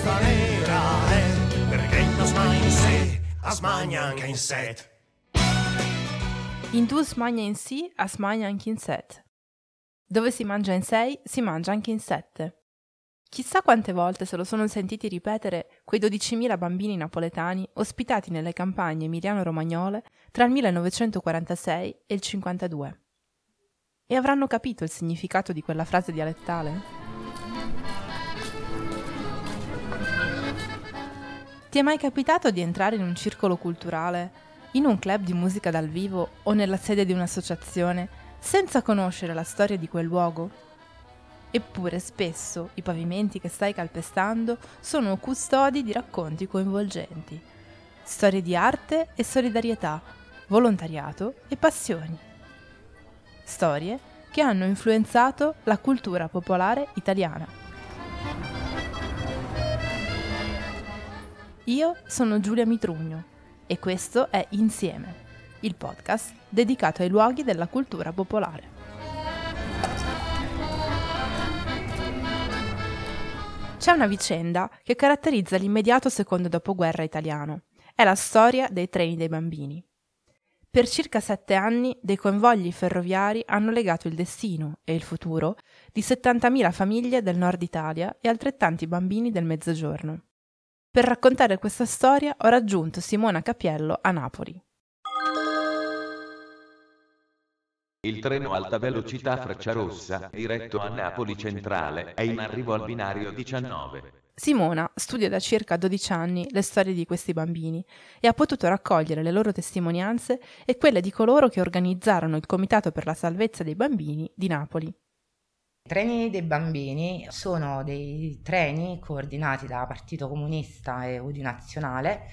testa nera è, perché in Tasmania in sé, Tasmania anche in set. In due smania in sì, a smania anche in set. Dove si mangia in sei, si mangia anche in sette. Chissà quante volte se lo sono sentiti ripetere quei 12.000 bambini napoletani ospitati nelle campagne emiliano-romagnole tra il 1946 e il 52. E avranno capito il significato di quella frase dialettale? Ti è mai capitato di entrare in un circolo culturale, in un club di musica dal vivo o nella sede di un'associazione, senza conoscere la storia di quel luogo? Eppure spesso i pavimenti che stai calpestando sono custodi di racconti coinvolgenti, storie di arte e solidarietà, volontariato e passioni. Storie che hanno influenzato la cultura popolare italiana. Io sono Giulia Mitrugno. E questo è Insieme, il podcast dedicato ai luoghi della cultura popolare. C'è una vicenda che caratterizza l'immediato secondo dopoguerra italiano. È la storia dei treni dei bambini. Per circa 7 anni dei convogli ferroviari hanno legato il destino e il futuro di 70.000 famiglie del nord Italia e altrettanti bambini del mezzogiorno. Per raccontare questa storia ho raggiunto Simona Capiello a Napoli. Il treno alta velocità Frecciarossa, diretto a Napoli Centrale, è in arrivo al binario 19. Simona studia da circa 12 anni le storie di questi bambini e ha potuto raccogliere le loro testimonianze e quelle di coloro che organizzarono il Comitato per la Salvezza dei Bambini di Napoli. I treni dei bambini sono dei treni coordinati da Partito Comunista e Udinazionale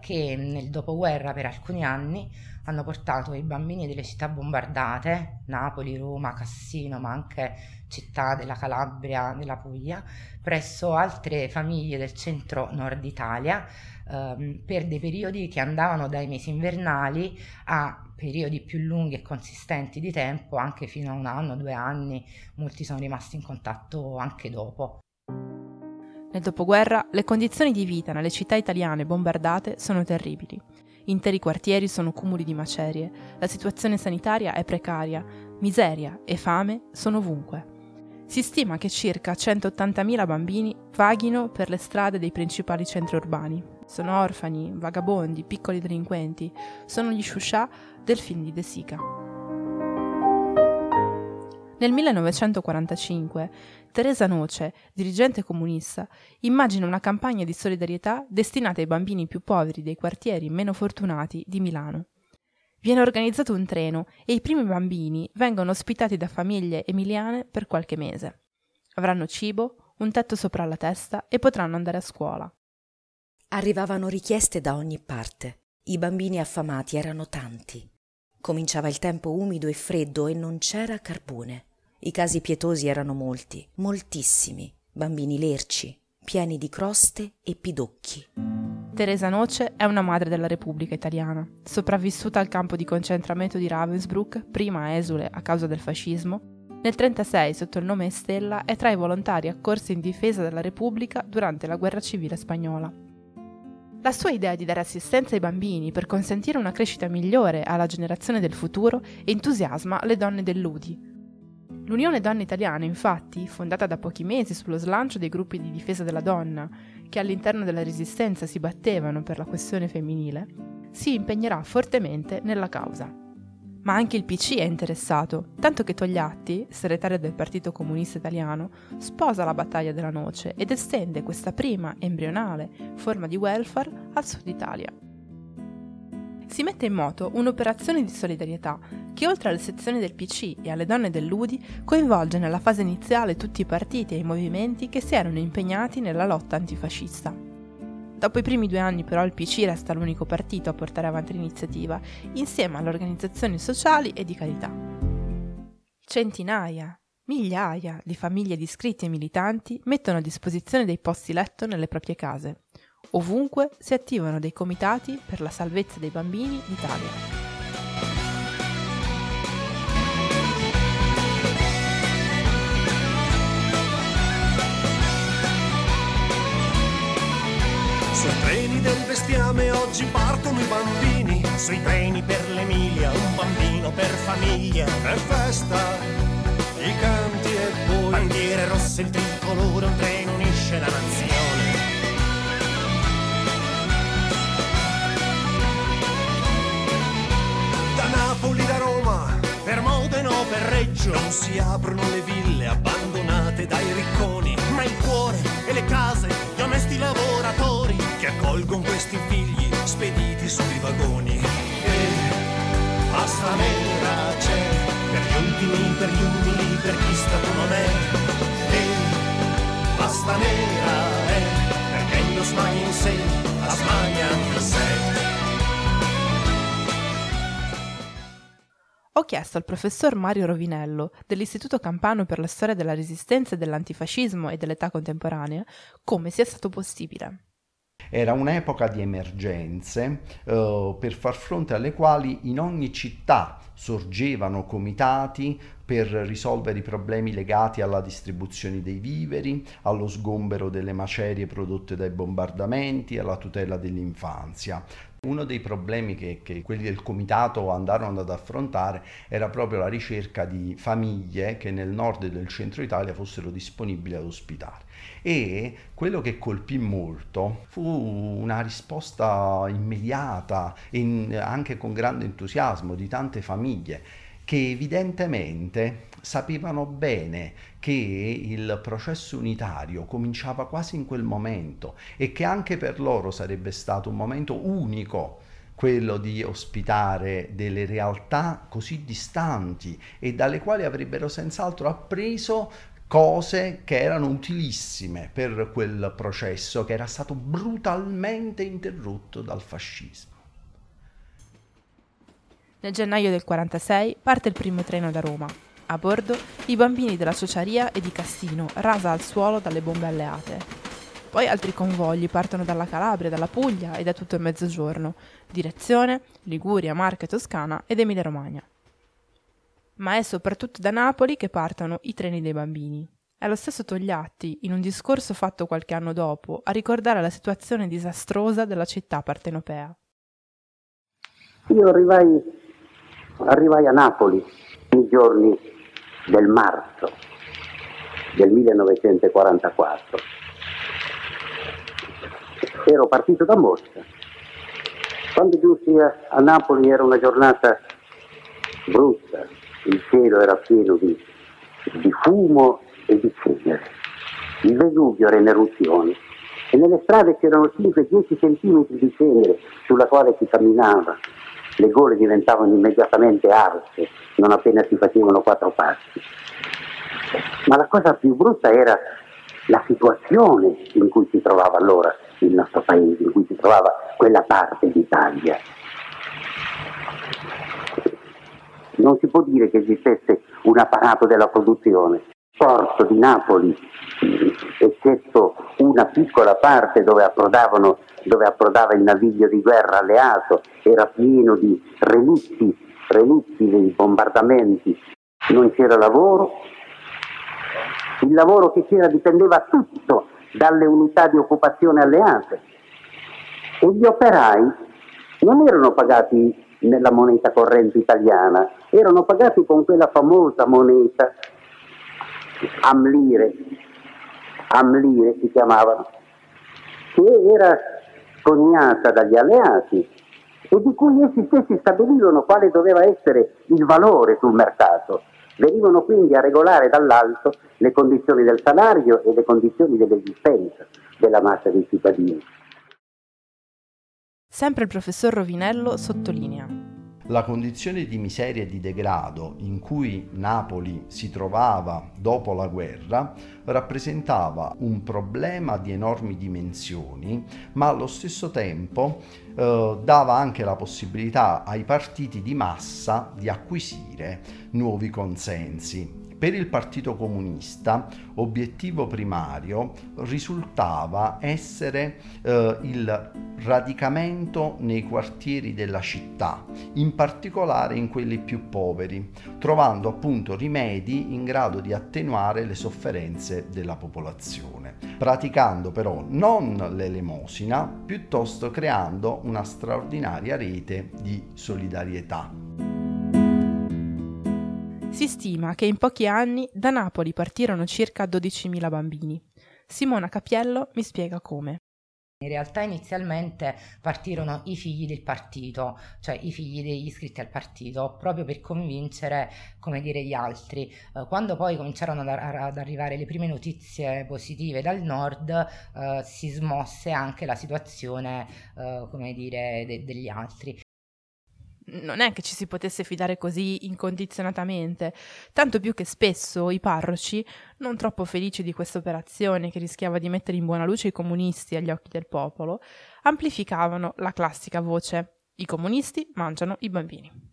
che nel dopoguerra per alcuni anni hanno portato i bambini delle città bombardate, Napoli, Roma, Cassino, ma anche città della Calabria, della Puglia, presso altre famiglie del centro nord Italia per dei periodi che andavano dai mesi invernali a periodi più lunghi e consistenti di tempo, anche fino a 1 anno, 2 anni, molti sono rimasti in contatto anche dopo. Nel dopoguerra le condizioni di vita nelle città italiane bombardate sono terribili. Interi quartieri sono cumuli di macerie, la situazione sanitaria è precaria, miseria e fame sono ovunque. Si stima che circa 180.000 bambini vaghino per le strade dei principali centri urbani. Sono orfani, vagabondi, piccoli delinquenti, sono gli sciuscià del film di De Sica. Nel 1945 Teresa Noce, dirigente comunista, immagina una campagna di solidarietà destinata ai bambini più poveri dei quartieri meno fortunati di Milano. Viene organizzato un treno e i primi bambini vengono ospitati da famiglie emiliane per qualche mese. Avranno cibo, un tetto sopra la testa e potranno andare a scuola. Arrivavano richieste da ogni parte. I bambini affamati erano tanti. Cominciava il tempo umido e freddo e non c'era carbone. I casi pietosi erano molti, moltissimi. Bambini lerci, pieni di croste e pidocchi. Teresa Noce è una madre della Repubblica Italiana, sopravvissuta al campo di concentramento di Ravensbrück, prima esule a causa del fascismo. Nel 1936, sotto il nome Estella, è tra i volontari accorsi in difesa della Repubblica durante la guerra civile spagnola. La sua idea di dare assistenza ai bambini per consentire una crescita migliore alla generazione del futuro entusiasma le donne dell'Udi. L'Unione Donne Italiane, infatti, fondata da pochi mesi sullo slancio dei gruppi di difesa della donna, che all'interno della Resistenza si battevano per la questione femminile, si impegnerà fortemente nella causa. Ma anche il PC è interessato, tanto che Togliatti, segretario del Partito Comunista Italiano, sposa la battaglia della Noce ed estende questa prima, embrionale, forma di welfare al sud Italia. Si mette in moto un'operazione di solidarietà che oltre alle sezioni del PC e alle donne dell'Udi coinvolge nella fase iniziale tutti i partiti e i movimenti che si erano impegnati nella lotta antifascista. Dopo i primi 2 anni però il PC resta l'unico partito a portare avanti l'iniziativa insieme alle organizzazioni sociali e di carità. Centinaia, migliaia di famiglie di iscritti e militanti mettono a disposizione dei posti letto nelle proprie case. Ovunque si attivano dei comitati per la salvezza dei bambini d'Italia. oggi partono i bambini sui treni per l'Emilia, un bambino per famiglia. È festa, i canti e poi bandiere rosse, il tricolore, un treno unisce la nazione. Da Napoli, da Roma, per Modena o per Reggio non si aprono le ville abbandonate dai ricconi, ma il cuore e le case di onesti lavoratori che accolgono questi figli spediti sui vagoni. E a Stamera c'è, per gli ultimi, per gli umili, per chi stato non è. E a Stamera è, perché io smagno in sé, la smagna anche in sé. Ho chiesto al professor Mario Rovinello dell'Istituto Campano per la Storia della Resistenza e dell'Antifascismo e dell'Età Contemporanea come sia stato possibile. Era un'epoca di emergenze per far fronte alle quali in ogni città sorgevano comitati per risolvere i problemi legati alla distribuzione dei viveri, allo sgombero delle macerie prodotte dai bombardamenti, alla tutela dell'infanzia. Uno dei problemi che quelli del comitato andarono ad affrontare era proprio la ricerca di famiglie che nel nord e del centro Italia fossero disponibili ad ospitare. E quello che colpì molto fu una risposta immediata e anche con grande entusiasmo di tante famiglie che evidentemente sapevano bene che il processo unitario cominciava quasi in quel momento e che anche per loro sarebbe stato un momento unico quello di ospitare delle realtà così distanti e dalle quali avrebbero senz'altro appreso cose che erano utilissime per quel processo che era stato brutalmente interrotto dal fascismo. Nel gennaio del 1946 parte il primo treno da Roma. A bordo, i bambini della Ciociaria e di Cassino, rasa al suolo dalle bombe alleate. Poi altri convogli partono dalla Calabria, dalla Puglia e da tutto il Mezzogiorno, direzione Liguria, Marche, Toscana ed Emilia-Romagna. Ma è soprattutto da Napoli che partono i treni dei bambini. È lo stesso Togliatti, in un discorso fatto qualche anno dopo, a ricordare la situazione disastrosa della città partenopea. Io arrivai a Napoli nei giorni del marzo del 1944. Ero partito da Mosca. Quando giunsi a Napoli era una giornata brutta, il cielo era pieno di fumo e di cenere, il Vesuvio era in eruzione e nelle strade c'erano 5-10 centimetri di cenere sulla quale si camminava. Le gole diventavano immediatamente arse, non appena si facevano 4 passi. Ma la cosa più brutta era la situazione in cui si trovava allora il nostro paese, in cui si trovava quella parte d'Italia. Non si può dire che esistesse un apparato della produzione. Il porto di Napoli, eccetto una piccola parte dove approdava il naviglio di guerra alleato, era pieno di redutti dei bombardamenti. Non c'era lavoro, il lavoro che c'era dipendeva tutto dalle unità di occupazione alleate e gli operai non erano pagati nella moneta corrente italiana, erano pagati con quella famosa moneta Amlire si chiamavano, che era coniata dagli alleati e di cui essi stessi stabilirono quale doveva essere il valore sul mercato. Venivano quindi a regolare dall'alto le condizioni del salario e le condizioni dell'esistenza della massa dei cittadini. Sempre il professor Rovinello sottolinea. La condizione di miseria e di degrado in cui Napoli si trovava dopo la guerra rappresentava un problema di enormi dimensioni, ma allo stesso tempo dava anche la possibilità ai partiti di massa di acquisire nuovi consensi. Per il Partito Comunista, obiettivo primario risultava essere il radicamento nei quartieri della città, in particolare in quelli più poveri, trovando appunto rimedi in grado di attenuare le sofferenze della popolazione, praticando però non l'elemosina, piuttosto creando una straordinaria rete di solidarietà. Si stima che in pochi anni da Napoli partirono circa 12.000 bambini. Simona Capiello mi spiega come. In realtà inizialmente partirono i figli del partito, cioè i figli degli iscritti al partito, proprio per convincere, come dire, gli altri. Quando poi cominciarono ad arrivare le prime notizie positive dal nord, si smosse anche la situazione, come dire, degli altri. Non è che ci si potesse fidare così incondizionatamente, tanto più che spesso i parroci, non troppo felici di questa operazione che rischiava di mettere in buona luce i comunisti agli occhi del popolo, amplificavano la classica voce: i comunisti mangiano i bambini.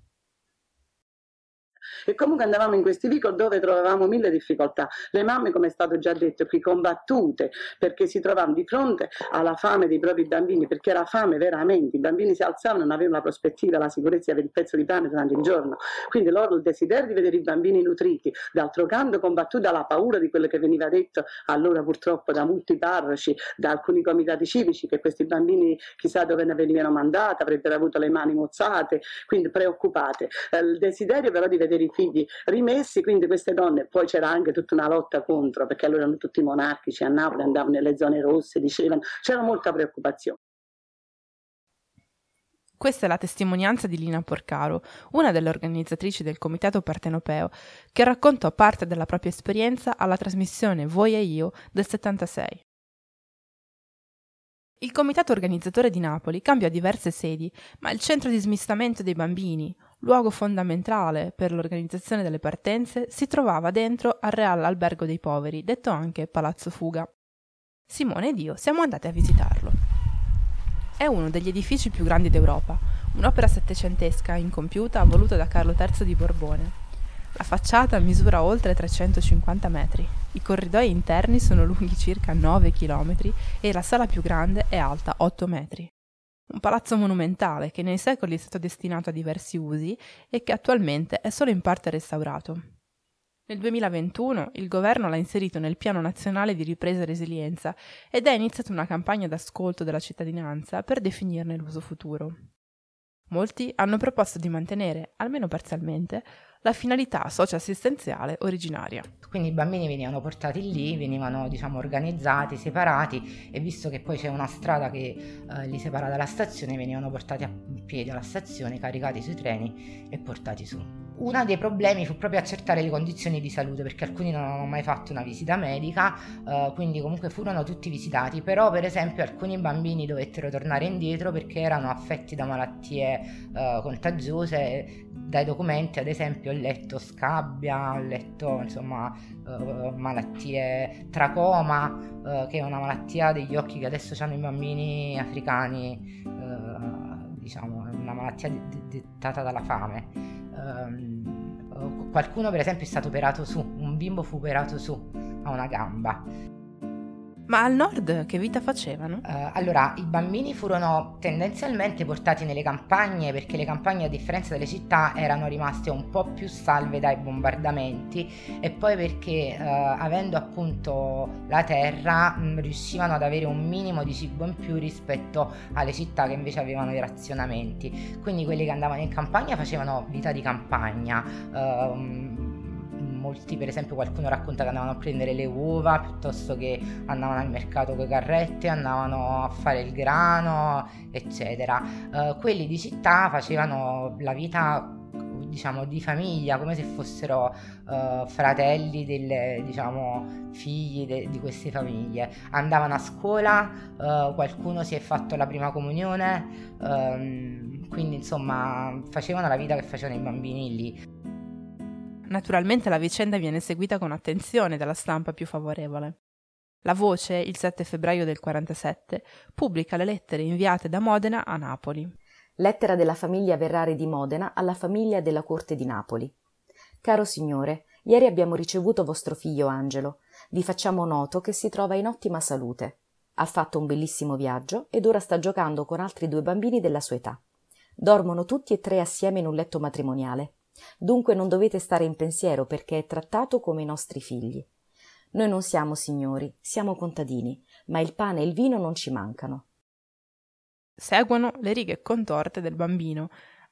E comunque andavamo in questi vicoli dove trovavamo mille difficoltà. Le mamme, come è stato già detto qui, combattute perché si trovavano di fronte alla fame dei propri bambini, perché era fame veramente. I bambini si alzavano, non avevano la prospettiva, la sicurezza per il pezzo di pane durante il giorno, quindi loro il desiderio di vedere i bambini nutriti. D'altro canto, combattuta la paura di quello che veniva detto allora purtroppo da molti parroci, da alcuni comitati civici, che questi bambini chissà dove ne venivano mandati, avrebbero avuto le mani mozzate, quindi preoccupate. Il desiderio però di vedere i figli rimessi, quindi queste donne, poi c'era anche tutta una lotta contro, perché allora erano tutti monarchici a Napoli, andavano nelle zone rosse, dicevano, c'era molta preoccupazione. Questa è la testimonianza di Lina Porcaro, una delle organizzatrici del Comitato Partenopeo, che raccontò parte della propria esperienza alla trasmissione Voi e Io del 76. Il comitato organizzatore di Napoli cambiò diverse sedi, ma il centro di smistamento dei bambini, luogo fondamentale per l'organizzazione delle partenze, si trovava dentro al Reale Albergo dei Poveri, detto anche Palazzo Fuga. Simone ed io siamo andate a visitarlo. È uno degli edifici più grandi d'Europa, un'opera settecentesca incompiuta voluta da Carlo III di Borbone. La facciata misura oltre 350 metri, i corridoi interni sono lunghi circa 9 chilometri e la sala più grande è alta 8 metri. Un palazzo monumentale che nei secoli è stato destinato a diversi usi e che attualmente è solo in parte restaurato. Nel 2021 il governo l'ha inserito nel Piano Nazionale di Ripresa e Resilienza ed è iniziata una campagna d'ascolto della cittadinanza per definirne l'uso futuro. Molti hanno proposto di mantenere, almeno parzialmente, la finalità socio-assistenziale originaria. Quindi i bambini venivano portati lì, venivano organizzati, separati, e visto che poi c'è una strada che li separa dalla stazione, venivano portati a piedi alla stazione, caricati sui treni e portati su. Uno dei problemi fu proprio accertare le condizioni di salute, perché alcuni non avevano mai fatto una visita medica, quindi comunque furono tutti visitati, però per esempio alcuni bambini dovettero tornare indietro perché erano affetti da malattie contagiose. Dai documenti ad esempio ho letto scabbia, ho letto malattie, tracoma, che è una malattia degli occhi che adesso hanno i bambini africani, è una malattia dettata dalla fame. Qualcuno per esempio è stato operato su, un bimbo fu operato su a una gamba. Ma al nord che vita facevano? Allora, i bambini furono tendenzialmente portati nelle campagne, perché le campagne, a differenza delle città, erano rimaste un po' più salve dai bombardamenti, e poi perché avendo appunto la terra riuscivano ad avere un minimo di cibo in più rispetto alle città che invece avevano i razionamenti. Quindi quelli che andavano in campagna facevano vita di campagna. Molti, per esempio, qualcuno racconta che andavano a prendere le uova, piuttosto che andavano al mercato con i carretti, andavano a fare il grano, eccetera. Quelli di città facevano la vita di famiglia, come se fossero fratelli, figli di queste famiglie. Andavano a scuola, qualcuno si è fatto la prima comunione, quindi facevano la vita che facevano i bambini lì. Naturalmente la vicenda viene seguita con attenzione dalla stampa più favorevole. La Voce, il 7 febbraio del 47, pubblica le lettere inviate da Modena a Napoli. Lettera della famiglia Ferrari di Modena alla famiglia della corte di Napoli. Caro signore, Ieri abbiamo ricevuto vostro figlio Angelo. Vi facciamo noto che si trova in ottima salute. Ha fatto un bellissimo viaggio ed ora sta giocando con altri 2 bambini della sua età. Dormono tutti e 3 assieme in un letto matrimoniale. Dunque non dovete stare in pensiero perché è trattato come i nostri figli. Noi non siamo signori, siamo contadini, ma il pane e il vino non ci mancano. Seguono le righe contorte del bambino,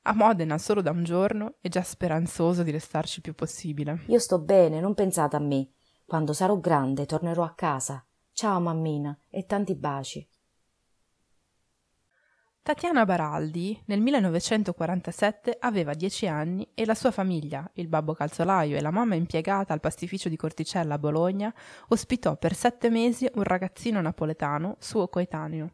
a Modena solo da un giorno e già speranzoso di restarci il più possibile. Io sto bene, non pensate a me. Quando sarò grande tornerò a casa. Ciao mammina e tanti baci. Tatiana Baraldi nel 1947 aveva 10 anni e la sua famiglia, il babbo calzolaio e la mamma impiegata al pastificio di Corticella a Bologna, ospitò per 7 mesi un ragazzino napoletano, suo coetaneo.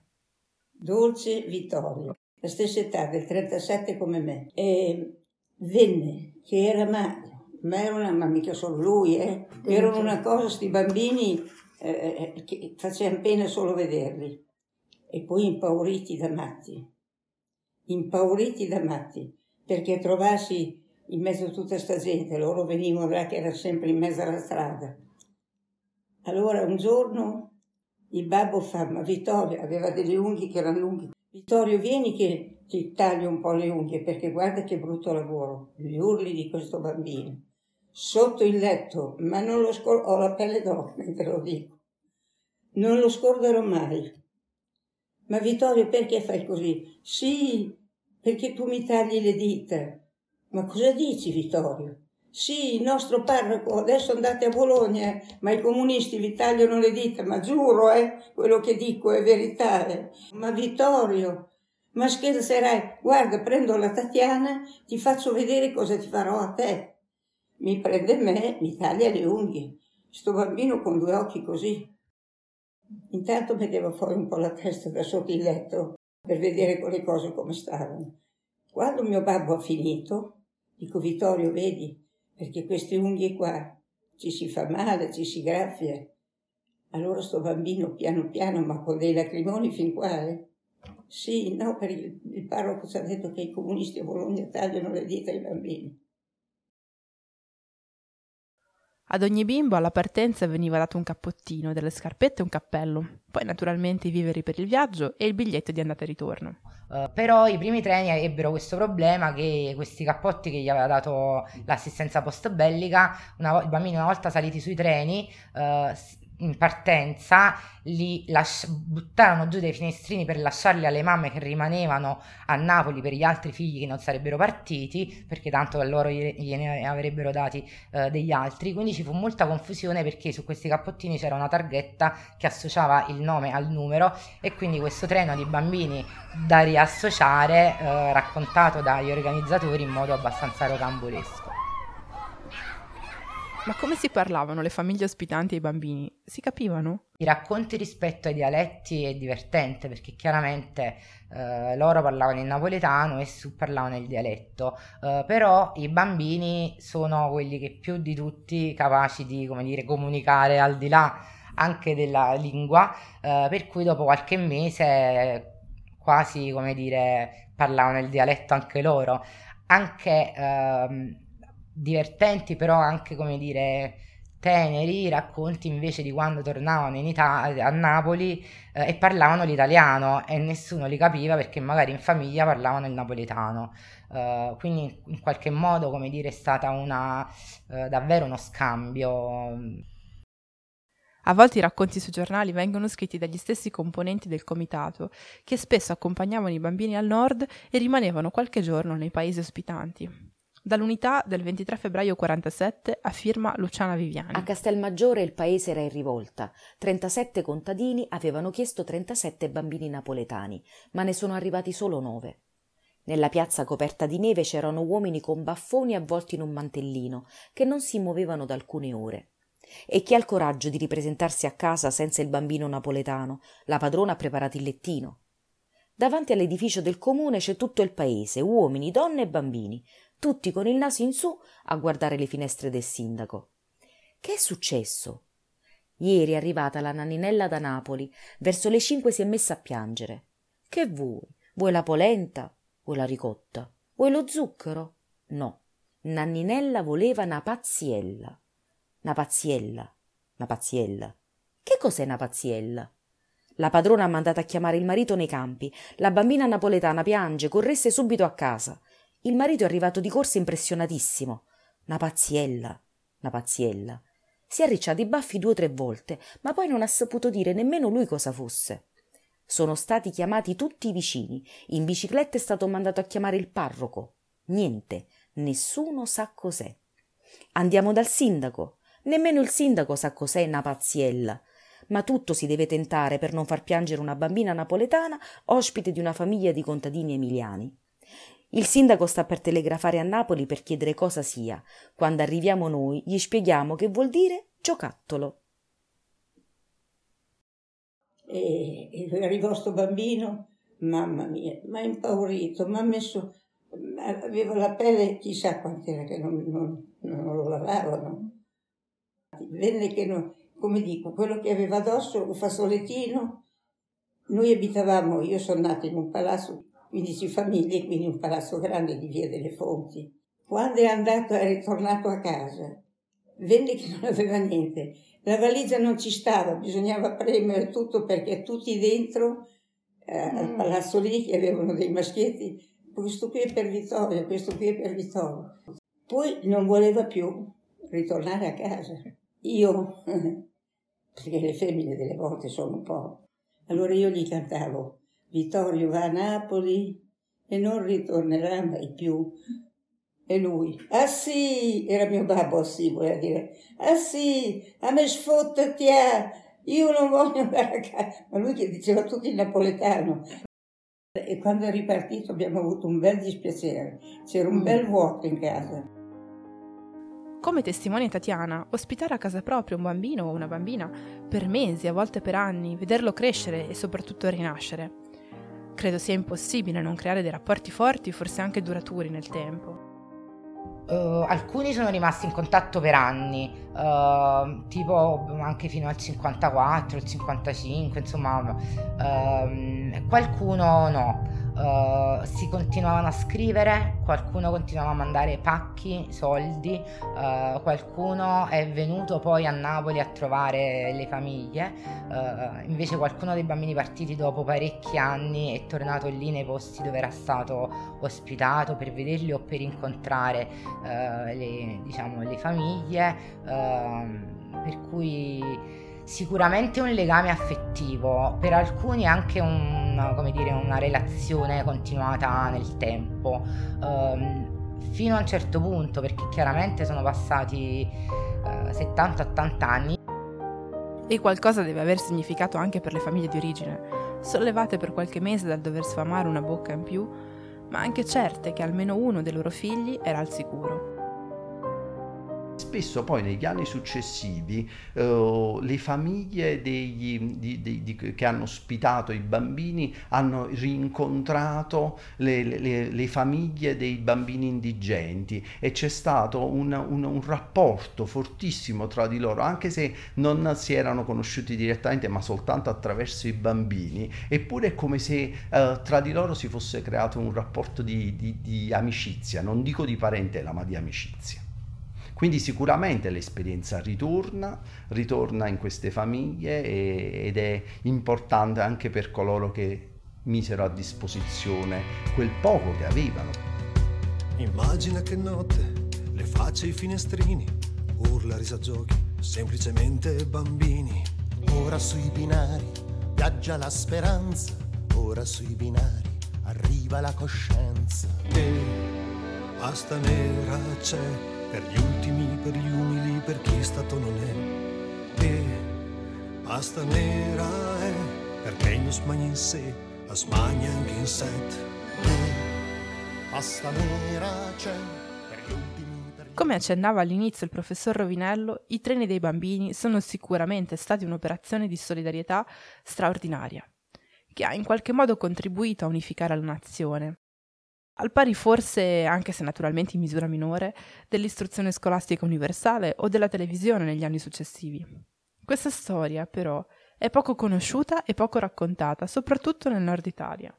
Dolce Vittorio, la stessa età del 37 come me, e venne, che era ma mica solo lui, erano una cosa sti bambini che facevano pena solo vederli. E poi impauriti da matti, perché trovarsi in mezzo a tutta sta gente, loro venivano là che era sempre in mezzo alla strada. Allora un giorno il babbo fa, ma Vittorio aveva delle unghie che erano lunghe, Vittorio vieni che ti taglio un po' le unghie, perché guarda che brutto lavoro, gli urli di questo bambino, sotto il letto, ma non lo scordo, ho la pelle d'oca mentre lo dico, non lo scorderò mai. Ma Vittorio, perché fai così? Sì, perché tu mi tagli le dita. Ma cosa dici, Vittorio? Sì, il nostro parroco, adesso andate a Bologna, ma i comunisti vi tagliano le dita, ma giuro, quello che dico è verità. Ma Vittorio, ma scherzerai? Guarda, prendo la Tatiana, ti faccio vedere cosa ti farò a te. Mi prende me, mi taglia le unghie. Sto bambino con 2 occhi così. Intanto mettevo fuori un po' la testa da sotto il letto per vedere quelle cose come stavano. Quando mio babbo ha finito, dico Vittorio, vedi, perché queste unghie qua ci si fa male, ci si graffia. Allora sto bambino piano piano, ma con dei lacrimoni fin qua, Sì, no, perché il parroco ci ha detto che i comunisti a Bologna tagliano le dita ai bambini. Ad ogni bimbo alla partenza veniva dato un cappottino, delle scarpette e un cappello, poi naturalmente i viveri per il viaggio e il biglietto di andata e ritorno. Però i primi treni ebbero questo problema che questi cappotti che gli aveva dato l'assistenza post-bellica, il bambino una volta saliti sui treni, in partenza li buttarono giù dai finestrini per lasciarli alle mamme che rimanevano a Napoli per gli altri figli che non sarebbero partiti, perché tanto loro gliene avrebbero dati degli altri, quindi ci fu molta confusione perché su questi cappottini c'era una targhetta che associava il nome al numero e quindi questo treno di bambini da riassociare, raccontato dagli organizzatori in modo abbastanza rocambolesco. Ma come si parlavano le famiglie ospitanti e i bambini? Si capivano? I racconti rispetto ai dialetti è divertente perché chiaramente loro parlavano il napoletano e parlavano il dialetto, però i bambini sono quelli che più di tutti capaci di, comunicare al di là anche della lingua, per cui dopo qualche mese quasi, parlavano il dialetto anche loro. Anche divertenti però anche teneri racconti invece di quando tornavano a Napoli e parlavano l'italiano e nessuno li capiva perché magari in famiglia parlavano il napoletano, quindi in qualche modo è stata davvero uno scambio. A volte i racconti sui giornali vengono scritti dagli stessi componenti del comitato che spesso accompagnavano i bambini al nord e rimanevano qualche giorno nei paesi ospitanti. Dall'unità del 23 febbraio 47 a firma Luciana Viviani. A Castelmaggiore il paese era in rivolta. 37 contadini avevano chiesto 37 bambini napoletani, ma ne sono arrivati solo 9. Nella piazza coperta di neve c'erano uomini con baffoni avvolti in un mantellino che non si muovevano da alcune ore. E chi ha il coraggio di ripresentarsi a casa senza il bambino napoletano? La padrona ha preparato il lettino. Davanti all'edificio del comune c'è tutto il paese, uomini, donne e bambini, tutti con il naso in su a guardare le finestre del sindaco. Che è successo? Ieri è arrivata la naninella da Napoli, verso le 5 si è messa a piangere. Che vuoi? Vuoi la polenta? Vuoi la ricotta? Vuoi lo zucchero? No, Nanninella voleva una pazziella. Una pazziella. Che cos'è una pazziella? La padrona ha mandato a chiamare il marito nei campi. La bambina napoletana piange, corresse subito a casa. Il marito è arrivato di corsa impressionatissimo. Una pazziella. Si è arricciato i baffi 2 o 3 volte, ma poi non ha saputo dire nemmeno lui cosa fosse. Sono stati chiamati tutti i vicini. In bicicletta è stato mandato a chiamare il parroco. Niente, nessuno sa cos'è. Andiamo dal sindaco. Nemmeno il sindaco sa cos'è una pazziella. Ma tutto si deve tentare per non far piangere una bambina napoletana, ospite di una famiglia di contadini emiliani. Il sindaco sta per telegrafare a Napoli per chiedere cosa sia. Quando arriviamo noi gli spieghiamo che vuol dire giocattolo. E il vostro bambino, mamma mia, mi ha impaurito, mi ha messo... Avevo la pelle chissà quant'era che non lo lavavano. Venne che non... Come dico, quello che aveva addosso, un fazzolettino. Noi abitavamo, io sono nata in un palazzo, 15 famiglie, quindi un palazzo grande di Via delle Fonti. Quando è ritornato a casa, venne che non aveva niente. La valigia non ci stava, bisognava premere tutto perché tutti dentro, al palazzo lì, che avevano dei maschietti, questo qui è per Vittorio, questo qui è per Vittorio. Poi non voleva più ritornare a casa. Io... perché le femmine delle volte sono un po'. Allora io gli cantavo: Vittorio va a Napoli e non ritornerà mai più. E lui: ah sì, era mio babbo, ah sì, voleva dire, ah sì, a me sfottati, io non voglio andare a casa. Ma lui che diceva tutto in napoletano. E quando è ripartito abbiamo avuto un bel dispiacere, c'era un bel vuoto in casa. Come testimonia Tatiana, ospitare a casa propria un bambino o una bambina per mesi, a volte per anni, vederlo crescere e soprattutto rinascere. Credo sia impossibile non creare dei rapporti forti, forse anche duraturi nel tempo. Alcuni sono rimasti in contatto per anni, tipo anche fino al 54, il 55, insomma, qualcuno no. Si continuavano a scrivere, qualcuno continuava a mandare pacchi, soldi, qualcuno è venuto poi a Napoli a trovare le famiglie, invece qualcuno dei bambini partiti dopo parecchi anni è tornato lì nei posti dove era stato ospitato per vederli o per incontrare le famiglie, per cui... Sicuramente un legame affettivo, per alcuni anche una relazione continuata nel tempo, fino a un certo punto, perché chiaramente sono passati 70-80 anni. E qualcosa deve aver significato anche per le famiglie di origine, sollevate per qualche mese dal dover sfamare una bocca in più, ma anche certe che almeno uno dei loro figli era al sicuro. Spesso poi negli anni successivi le famiglie che hanno ospitato i bambini hanno rincontrato le famiglie dei bambini indigenti e c'è stato un rapporto fortissimo tra di loro, anche se non si erano conosciuti direttamente ma soltanto attraverso i bambini, eppure è come se tra di loro si fosse creato un rapporto di amicizia, non dico di parentela ma di amicizia. Quindi sicuramente l'esperienza ritorna in queste famiglie ed è importante anche per coloro che misero a disposizione quel poco che avevano. Immagina che notte, le facce ai finestrini, urla risagiochi, semplicemente bambini. Ora sui binari viaggia la speranza, ora sui binari arriva la coscienza. E pasta nera c'è. Per gli ultimi, per gli umili, per chi è stato non è. E pasta nera è, perché non smagna in sé, la smagna anche in set. E pasta nera c'è, per gli ultimi, per gli... Come accennava all'inizio il professor Rovinello, i treni dei bambini sono sicuramente stati un'operazione di solidarietà straordinaria, che ha in qualche modo contribuito a unificare la nazione. Al pari forse, anche se naturalmente in misura minore, dell'istruzione scolastica universale o della televisione negli anni successivi. Questa storia, però, è poco conosciuta e poco raccontata, soprattutto nel nord Italia.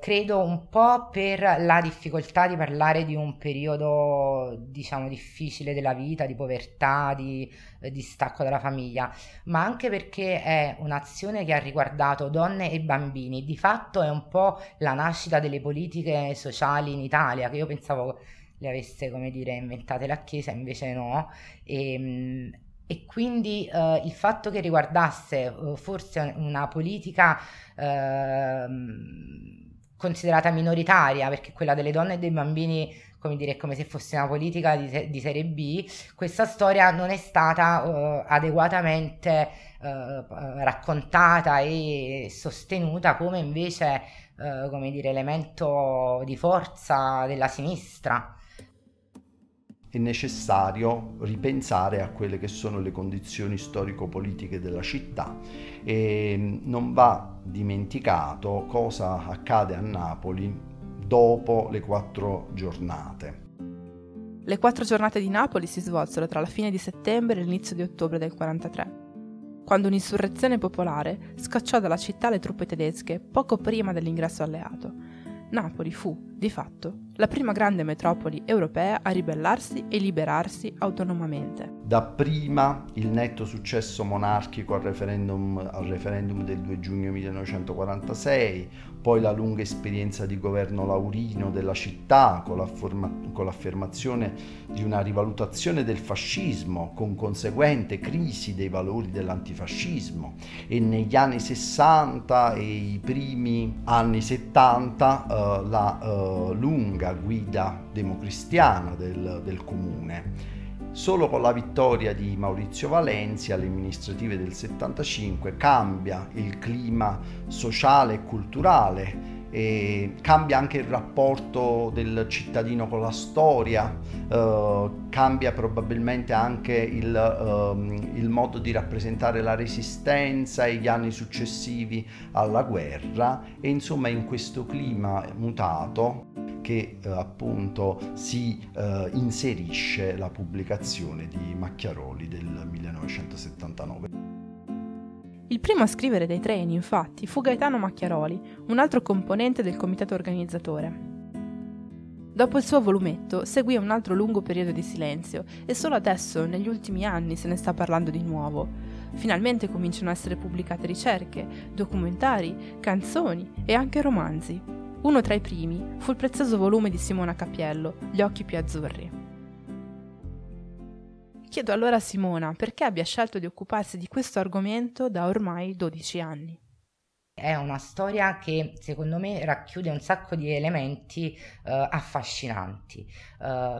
Credo un po' per la difficoltà di parlare di un periodo, diciamo, difficile della vita, di povertà, di distacco dalla famiglia, ma anche perché è un'azione che ha riguardato donne e bambini. Di fatto è un po' la nascita delle politiche sociali in Italia, che io pensavo le avesse, come dire, inventate la Chiesa, invece no. E quindi il fatto che riguardasse forse una politica considerata minoritaria, perché quella delle donne e dei bambini, come dire, è come se fosse una politica di serie B, questa storia non è stata adeguatamente raccontata e sostenuta come invece, come dire, elemento di forza della sinistra. È necessario ripensare a quelle che sono le condizioni storico-politiche della città e non va dimenticato cosa accade a Napoli dopo le 4 giornate. Le 4 giornate di Napoli si svolsero tra la fine di settembre e l'inizio di ottobre del 1943, quando un'insurrezione popolare scacciò dalla città le truppe tedesche poco prima dell'ingresso alleato. Napoli fu, di fatto, la prima grande metropoli europea a ribellarsi e liberarsi autonomamente. Dapprima il netto successo monarchico al referendum del 2 giugno 1946, poi la lunga esperienza di governo Laurino della città con l'affermazione di una rivalutazione del fascismo, con conseguente crisi dei valori dell'antifascismo, e negli anni 60 e i primi anni 70 la lunga guida democristiana del comune. Solo con la vittoria di Maurizio Valenzi alle amministrative del 75 cambia il clima sociale e culturale, e cambia anche il rapporto del cittadino con la storia, cambia probabilmente anche il modo di rappresentare la resistenza e gli anni successivi alla guerra, e insomma in questo clima mutato che appunto si inserisce la pubblicazione di Macchiaroli del 1979. Il primo a scrivere dei treni, infatti, fu Gaetano Macchiaroli, un altro componente del comitato organizzatore. Dopo il suo volumetto seguì un altro lungo periodo di silenzio, e solo adesso, negli ultimi anni, se ne sta parlando di nuovo. Finalmente cominciano a essere pubblicate ricerche, documentari, canzoni e anche romanzi. Uno tra i primi fu il prezioso volume di Simona Capiello, Gli occhi più azzurri. Chiedo allora a Simona perché abbia scelto di occuparsi di questo argomento da ormai 12 anni. È una storia che secondo me racchiude un sacco di elementi affascinanti.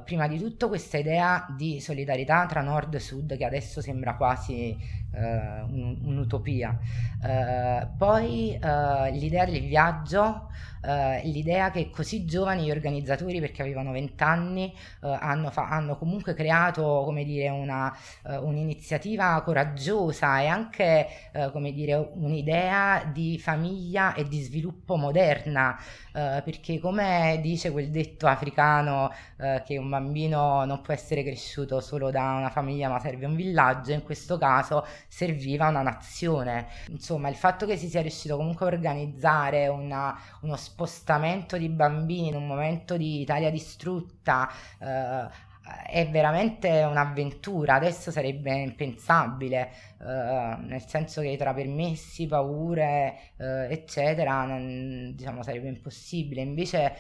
Prima di tutto questa idea di solidarietà tra nord e sud, che adesso sembra quasi un'utopia. Poi l'idea del viaggio, l'idea che così giovani gli organizzatori, perché avevano 20 anni, hanno comunque creato, come dire, un'iniziativa coraggiosa e anche, come dire, un'idea di famiglia e di sviluppo moderna, perché come dice quel detto africano che un bambino non può essere cresciuto solo da una famiglia ma serve un villaggio, in questo caso serviva una nazione. Insomma, il fatto che si sia riuscito comunque a organizzare uno spostamento di bambini in un momento di Italia distrutta è veramente un'avventura. Adesso sarebbe impensabile, nel senso che tra permessi, paure, eccetera, non, diciamo, sarebbe impossibile. Invece,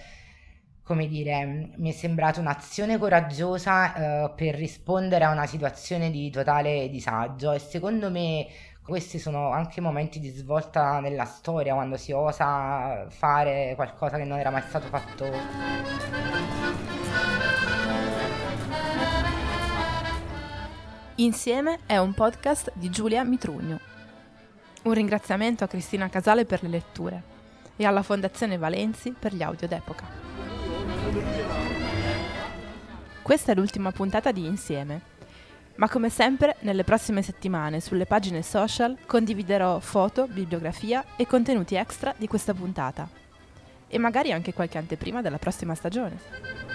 come dire, mi è sembrata un'azione coraggiosa per rispondere a una situazione di totale disagio, e secondo me questi sono anche momenti di svolta nella storia, quando si osa fare qualcosa che non era mai stato fatto. Insieme è un podcast di Giulia Mitrugno. Un ringraziamento a Cristina Casale per le letture e alla Fondazione Valenzi per gli audio d'epoca. Questa è l'ultima puntata di Insieme, ma come sempre nelle prossime settimane sulle pagine social condividerò foto, bibliografia e contenuti extra di questa puntata, e magari anche qualche anteprima della prossima stagione.